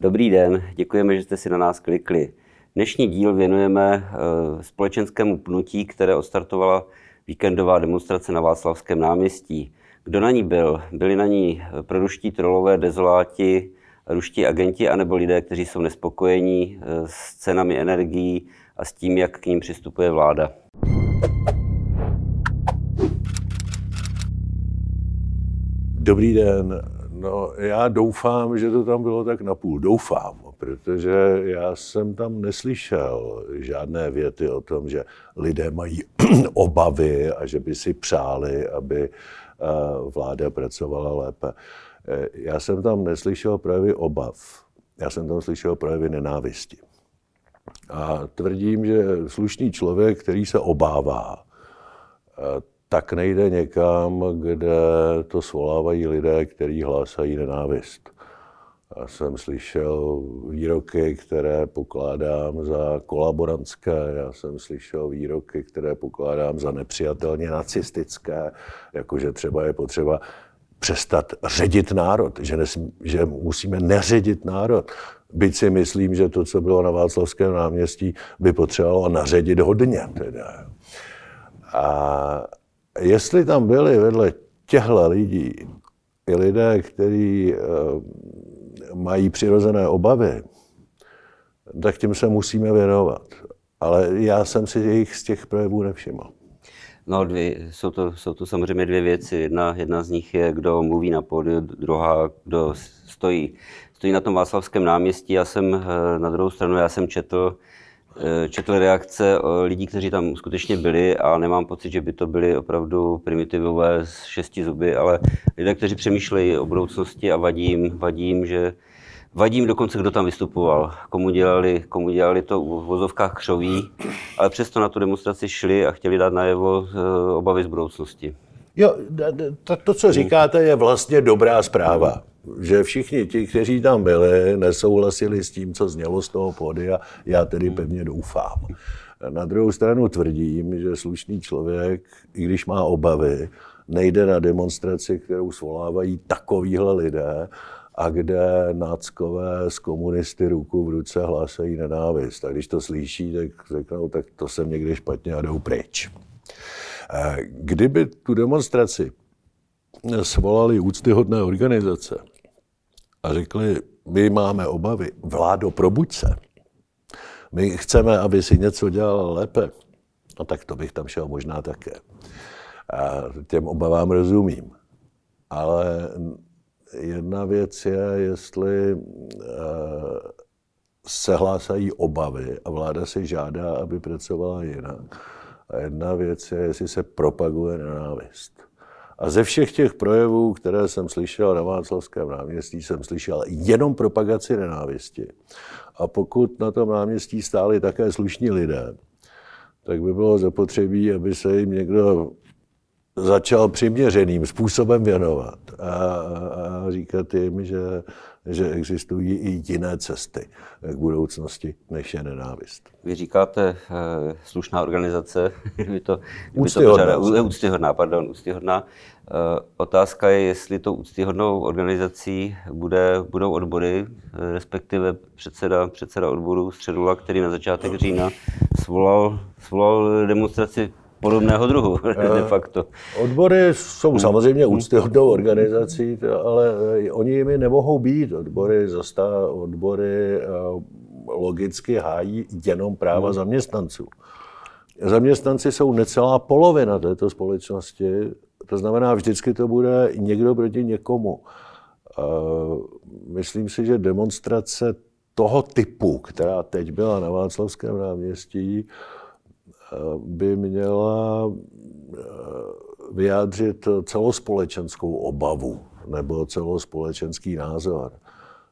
Dobrý den, děkujeme, že jste si na nás klikli. Dnešní díl věnujeme společenskému pnutí, které odstartovala víkendová demonstrace na Václavském náměstí. Kdo na ní byl? Byli na ní proruští trolové, dezoláti, ruští agenti, anebo lidé, kteří jsou nespokojení s cenami energií a s tím, jak k ním přistupuje vláda? Dobrý den. No, já doufám, že to tam bylo tak napůl. Doufám, protože já jsem tam neslyšel žádné věty o tom, že lidé mají obavy a že by si přáli, aby vláda pracovala lépe. Já jsem tam neslyšel projevy obav. Já jsem tam slyšel projevy nenávisti. A tvrdím, že slušný člověk, který se obává, tak nejde někam, kde to svolávají lidé, kteří hlásají nenávist. Já jsem slyšel výroky, které pokládám za kolaborantské, já jsem slyšel výroky, které pokládám za nepřijatelně nacistické, jakože třeba je potřeba přestat ředit národ, že musíme neředit národ. Byť si myslím, že to, co bylo na Václavském náměstí, by potřebovalo naředit hodně teda. A jestli tam byli vedle těchto lidí i lidé, kteří mají přirozené obavy, tak tím se musíme věnovat. Ale já jsem si jich z těch projevů nevšiml. No, jsou to samozřejmě dvě věci. Jedna z nich je, kdo mluví na pódiu, druhá, kdo stojí na tom Václavském náměstí. Já jsem na druhou stranu, četl reakce lidí, kteří tam skutečně byli, a nemám pocit, že by to byli opravdu primitivové z šesti zuby, ale lidé, kteří přemýšlejí o budoucnosti a vadím dokonce, kdo tam vystupoval, komu dělali to v vozovkách křoví, ale přesto na tu demonstraci šli a chtěli dát najevo obavy z budoucnosti. Jo, to, co říkáte, je vlastně dobrá zpráva. Že všichni ti, kteří tam byli, nesouhlasili s tím, co znělo z toho pódia, já tedy pevně doufám. Na druhou stranu tvrdím, že slušný člověk, i když má obavy, nejde na demonstraci, kterou svolávají takovýhle lidé, a kde náckové s komunisty ruku v ruce hlásají nenávist. A když to slyší, tak řeknou, tak to jsem někde špatně, a jdou pryč. Kdyby tu demonstraci svolali úctyhodné organizace a řekli, my máme obavy, vládo, probuď se. My chceme, aby si něco dělala lépe. No tak to bych tam šel možná také. A těm obavám rozumím. Ale jedna věc je, jestli se hlásají obavy a vláda si žádá, aby pracovala jinak. A jedna věc je, jestli se propaguje nenávist. A ze všech těch projevů, které jsem slyšel na Václavském náměstí, jsem slyšel jenom propagaci nenávisti. A pokud na tom náměstí stáli také slušní lidé, tak by bylo zapotřebí, aby se jim někdo začal přiměřeným způsobem věnovat a říkat jim, že existují i jiné cesty k budoucnosti, než je nenávist. Vy říkáte slušná organizace, úctyhodná. Otázka je, jestli tou úctyhodnou organizací budou odbory, respektive předseda odboru Středula, který na začátek října svolal demonstraci podobného druhu, de facto. Odbory jsou samozřejmě úctyhodnou organizací, ale oni jimi nemohou být. Odbory logicky hájí jenom práva zaměstnanců. Zaměstnanci jsou necelá polovina této společnosti, to znamená, vždycky to bude někdo proti někomu. Myslím si, že demonstrace toho typu, která teď byla na Václavském náměstí, by měla vyjádřit celospolečenskou obavu nebo celospolečenský názor.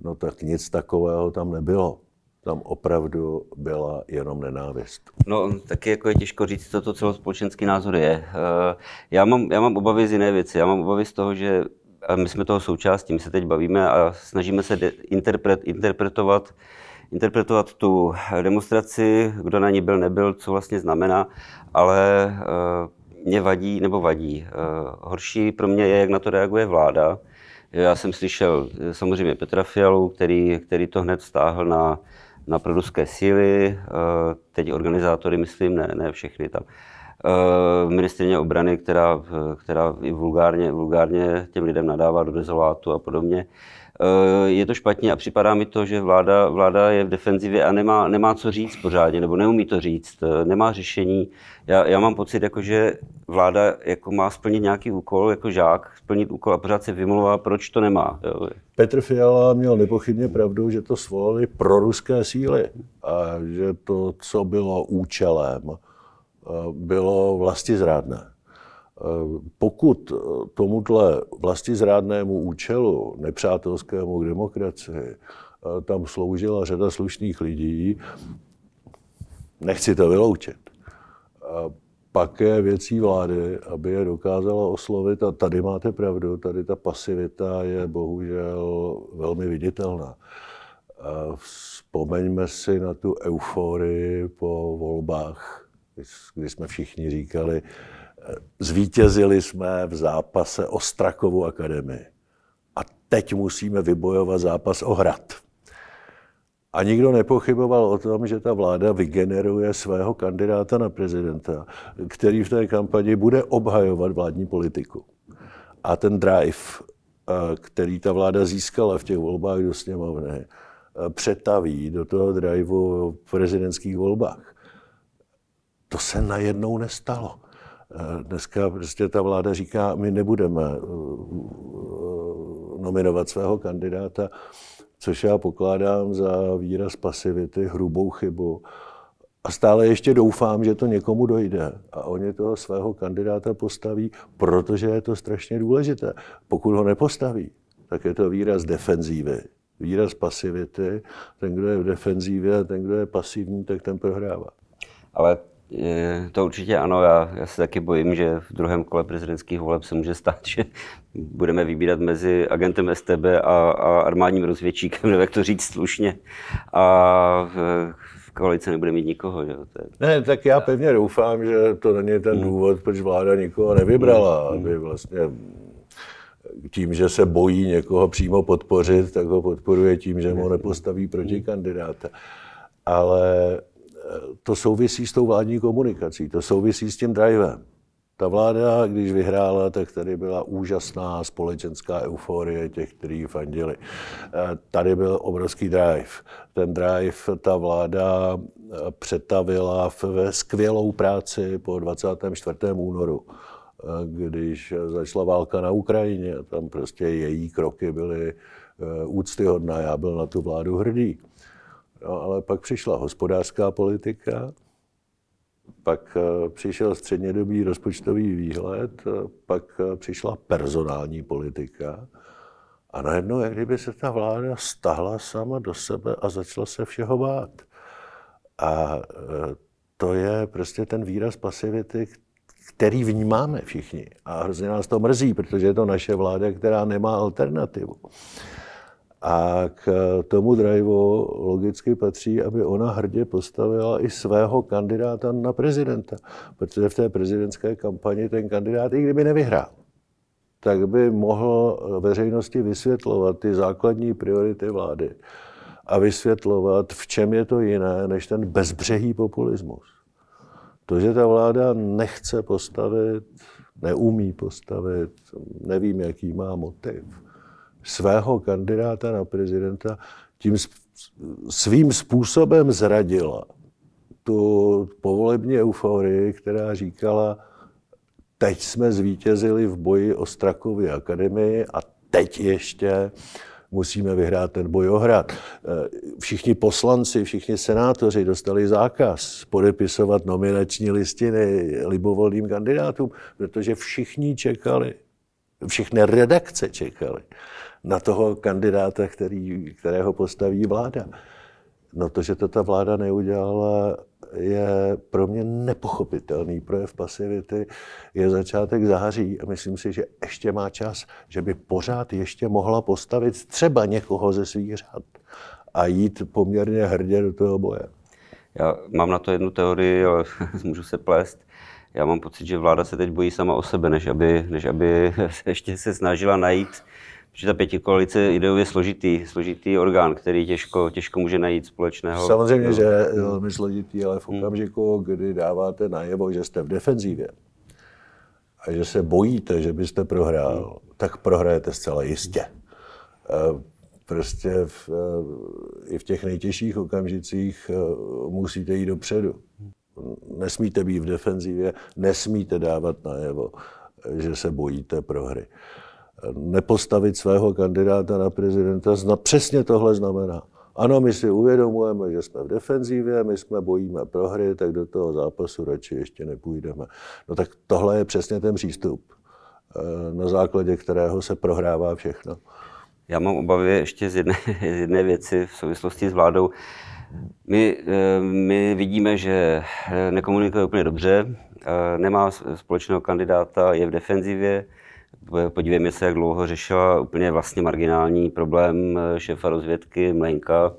No tak nic takového tam nebylo. Tam opravdu byla jenom nenávist. No, taky jako je těžko říct, co to celospolečenský názor je. Já mám obavy z jiné věci. Já mám obavy z toho, že my jsme toho součástí, my se teď bavíme a snažíme se interpretovat tu demonstraci, kdo na ní byl, nebyl, co vlastně znamená, ale mě vadí. Horší pro mě je, jak na to reaguje vláda, Já jsem slyšel samozřejmě Petra Fialu, který to hned stáhl na produské síly, teď organizátory, myslím, ne všechny tam. Ministryně obrany, která i vulgárně těm lidem nadává do dezolátu a podobně. Je to špatně a připadá mi to, že vláda je v defenzivě a nemá co říct pořádně, nebo neumí to říct, nemá řešení. Já mám pocit, jako, že vláda jako má splnit nějaký úkol, jako žák splnit úkol a pořád se vymlouvá, proč to nemá. Petr Fiala měl nepochybně pravdu, že to svolali proruské síly a že to, co bylo účelem, bylo vlastizrádné. Pokud tomuhle vlastizrádnému účelu, nepřátelskému k demokracii, tam sloužila řada slušných lidí, nechci to vyloučit. Pak je věcí vlády, aby je dokázala oslovit, a tady máte pravdu, tady ta pasivita je bohužel velmi viditelná. Vzpomeňme si na tu euforii po volbách, kdy jsme všichni říkali, zvítězili jsme v zápase o Strakovou akademii a teď musíme vybojovat zápas o Hrad. A nikdo nepochyboval o tom, že ta vláda vygeneruje svého kandidáta na prezidenta, který v té kampani bude obhajovat vládní politiku. A ten drive, který ta vláda získala v těch volbách do sněmovny, přetaví do toho driveu v prezidentských volbách. To se najednou nestalo. Dneska prostě ta vláda říká, my nebudeme nominovat svého kandidáta, což já pokládám za výraz pasivity, hrubou chybu. A stále ještě doufám, že to někomu dojde a oni toho svého kandidáta postaví, protože je to strašně důležité. Pokud ho nepostaví, tak je to výraz defenzívy, výraz pasivity. Ten, kdo je v defenzívě, ten, kdo je pasivní, tak ten prohrává. Ale to určitě ano, já se taky bojím, že v druhém kole prezidentských voleb se může stát, že budeme vybírat mezi agentem STB a armádním rozvědčíkem, nebo jak to říct slušně, a v koalici nebude mít nikoho. Že? Ne, tak já pevně doufám, že to není ten důvod, proč vláda nikoho nevybrala, aby vlastně tím, že se bojí někoho přímo podpořit, tak ho podporuje tím, že mu nepostaví proti kandidáta. Ale to souvisí s tou vládní komunikací, to souvisí s tím drivem. Ta vláda, když vyhrála, tak tady byla úžasná společenská euforie těch, kteří fandili. Tady byl obrovský drive. Ten drive ta vláda přetavila ve skvělou práci po 24. únoru, když začala válka na Ukrajině. Tam prostě její kroky byly úctyhodné. Já byl na tu vládu hrdý. No, ale pak přišla hospodářská politika, pak přišel střednědobý rozpočtový výhled, pak přišla personální politika a najednou, jak kdyby se ta vláda stáhla sama do sebe a začala se všeho bát. A to je prostě ten výraz pasivity, který vnímáme všichni. A hrozně nás to mrzí, protože je to naše vláda, která nemá alternativu. A k tomu driveu logicky patří, aby ona hrdě postavila i svého kandidáta na prezidenta. Protože v té prezidentské kampani ten kandidát, i kdyby nevyhrál, tak by mohl veřejnosti vysvětlovat ty základní priority vlády a vysvětlovat, v čem je to jiné než ten bezbřehý populismus. To, že ta vláda nechce postavit, neumí postavit, nevím, jaký má motiv, svého kandidáta na prezidenta, tím svým způsobem zradila tu povolební euforii, která říkala, teď jsme zvítězili v boji o Strakově akademii a teď ještě musíme vyhrát ten boj o Hrad. Všichni poslanci, všichni senátoři dostali zákaz podepisovat nominační listiny libovolným kandidátům, protože všichni čekali, všechny redakce čekaly na toho kandidáta, kterého postaví vláda. No to, že to ta vláda neudělala, je pro mě nepochopitelný projev pasivity. Je začátek září a myslím si, že ještě má čas, že by pořád ještě mohla postavit třeba někoho ze svých řad a jít poměrně hrdě do toho boje. Já mám na to jednu teorii, ale můžu se plést. Já mám pocit, že vláda se teď bojí sama o sebe, než aby ještě se snažila najít že ta pětikoalice je ideově složitý orgán, který těžko může najít společného. Samozřejmě, že je velmi složitý, ale v okamžiku, kdy dáváte najevo, že jste v defenzivě a že se bojíte, že byste prohrál, tak prohrajete zcela jistě. Prostě i v těch nejtěžších okamžicích musíte jít dopředu. Nesmíte být v defenzivě, nesmíte dávat najevo, že se bojíte prohry. Nepostavit svého kandidáta na prezidenta přesně tohle znamená. Ano, my si uvědomujeme, že jsme v defenzivě, my jsme bojíme prohry, tak do toho zápasu radši ještě nepůjdeme. No tak tohle je přesně ten přístup, na základě kterého se prohrává všechno. Já mám obavy ještě z jedné věci v souvislosti s vládou. My vidíme, že nekomunikuje úplně dobře, nemá společného kandidáta, je v defenzivě. Podívejme se, jak dlouho řešila úplně vlastně marginální problém šéfa rozvědky Mlenka.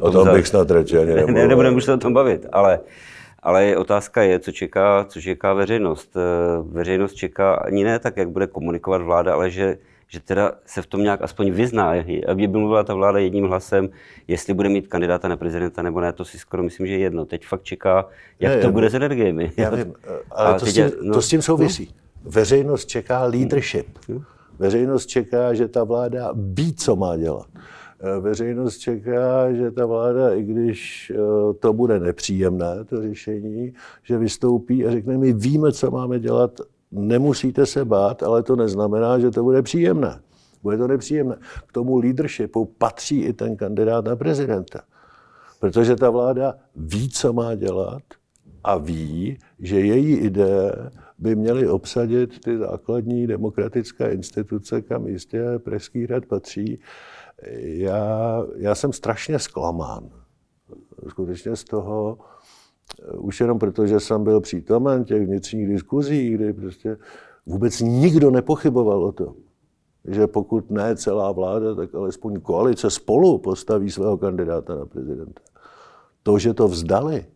O tom bych snad radši ani nemluvil. Nebudeme už se o tom bavit, ale otázka je, co čeká veřejnost. Veřejnost čeká ani ne tak, jak bude komunikovat vláda, ale že teda se v tom nějak aspoň vyzná, aby mluvila ta vláda jedním hlasem, jestli bude mít kandidáta na prezidenta nebo ne, to si skoro myslím, že je jedno. Teď fakt čeká, jak to bude s energiemi. Já vím, ale to s tím souvisí. Veřejnost čeká leadership. Veřejnost čeká, že ta vláda ví, co má dělat. Veřejnost čeká, že ta vláda, i když to bude nepříjemné, to řešení, že vystoupí a řekne, my víme, co máme dělat, nemusíte se bát, ale to neznamená, že to bude příjemné. Bude to nepříjemné. K tomu leadershipu patří i ten kandidát na prezidenta. Protože ta vláda ví, co má dělat a ví, že její ideje by měly obsadit ty základní demokratické instituce, kam jistě Pražský hrad patří. Já jsem strašně zklamán. Skutečně z toho, už jenom proto, že jsem byl přítomen těch vnitřních diskuzí, kdy prostě vůbec nikdo nepochyboval o tom, že pokud ne celá vláda, tak alespoň koalice Spolu postaví svého kandidáta na prezidenta. To, že to vzdali,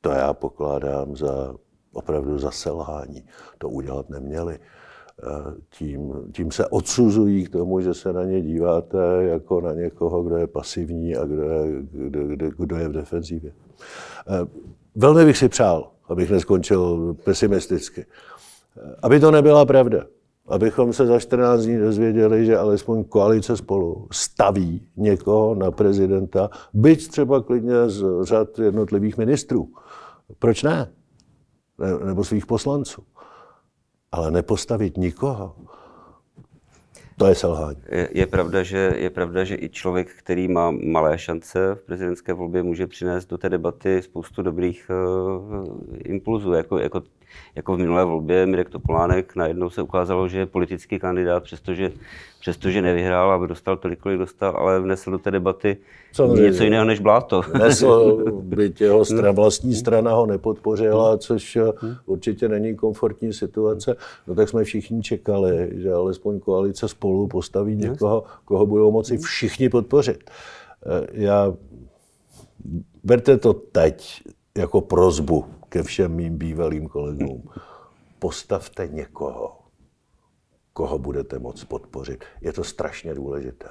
to já pokládám za opravdu za selhání. To udělat neměli. Tím se odsuzují k tomu, že se na ně díváte jako na někoho, kdo je pasivní a kdo je v defenzivě. Velmi bych si přál, abych neskončil pesimisticky. Aby to nebyla pravda. Abychom se za 14 dní dozvěděli, že alespoň koalice Spolu staví někoho na prezidenta, byť třeba klidně z řad jednotlivých ministrů. Proč ne? Nebo svých poslanců. Ale nepostavit nikoho, to je selhání. Je pravda, že i člověk, který má malé šance v prezidentské volbě, může přinést do té debaty spoustu dobrých impulzů. Jako v minulé volbě Mirek Topolánek najednou se ukázalo, že je politický kandidát, přestože nevyhrál, aby dostal tolik, kolik dostal, ale vnesl do té debaty něco jiného než bláto. Vnesl, byť jeho vlastní strana ho nepodpořila, což určitě není komfortní situace. No tak jsme všichni čekali, že alespoň koalice Spolu postaví někoho, koho budou moci všichni podpořit. Berte to teď jako prosbu ke všem mým bývalým kolegům. Postavte někoho, koho budete moc podpořit. Je to strašně důležité.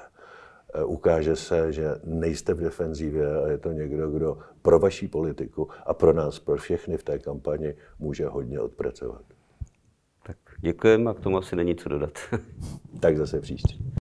Ukáže se, že nejste v defenzivě a je to někdo, kdo pro vaši politiku a pro nás, pro všechny v té kampani může hodně odpracovat. Tak děkujeme a k tomu asi není co dodat. Tak zase příště.